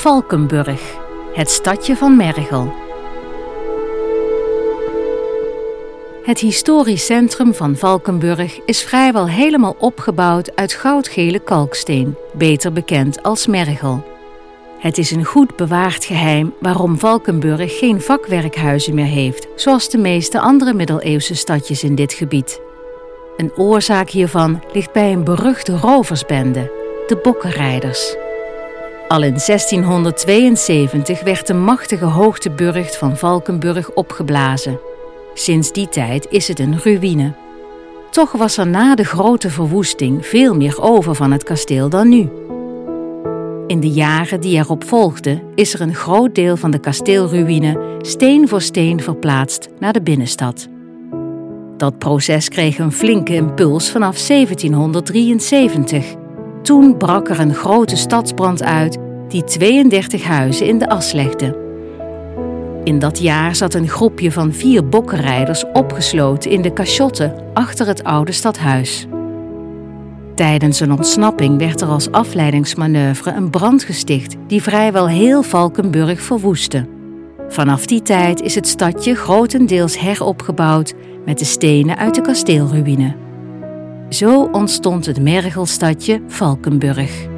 Valkenburg, het stadje van mergel. Het historisch centrum van Valkenburg is vrijwel helemaal opgebouwd uit goudgele kalksteen, beter bekend als mergel. Het is een goed bewaard geheim waarom Valkenburg geen vakwerkhuizen meer heeft, zoals de meeste andere middeleeuwse stadjes in dit gebied. Een oorzaak hiervan ligt bij een beruchte roversbende, de Bokkenrijders. Al in 1672 werd de machtige hoogteburcht van Valkenburg opgeblazen. Sinds die tijd is het een ruïne. Toch was er na de grote verwoesting veel meer over van het kasteel dan nu. In de jaren die erop volgden is er een groot deel van de kasteelruïne steen voor steen verplaatst naar de binnenstad. Dat proces kreeg een flinke impuls vanaf 1773. Toen brak er een grote stadsbrand uit die 32 huizen in de as legde. In dat jaar zat een groepje van 4 bokkenrijders opgesloten in de cachotten achter het oude stadhuis. Tijdens een ontsnapping werd er als afleidingsmanoeuvre een brand gesticht die vrijwel heel Valkenburg verwoestte. Vanaf die tijd is het stadje grotendeels heropgebouwd met de stenen uit de kasteelruïne. Zo ontstond het mergelstadje Valkenburg.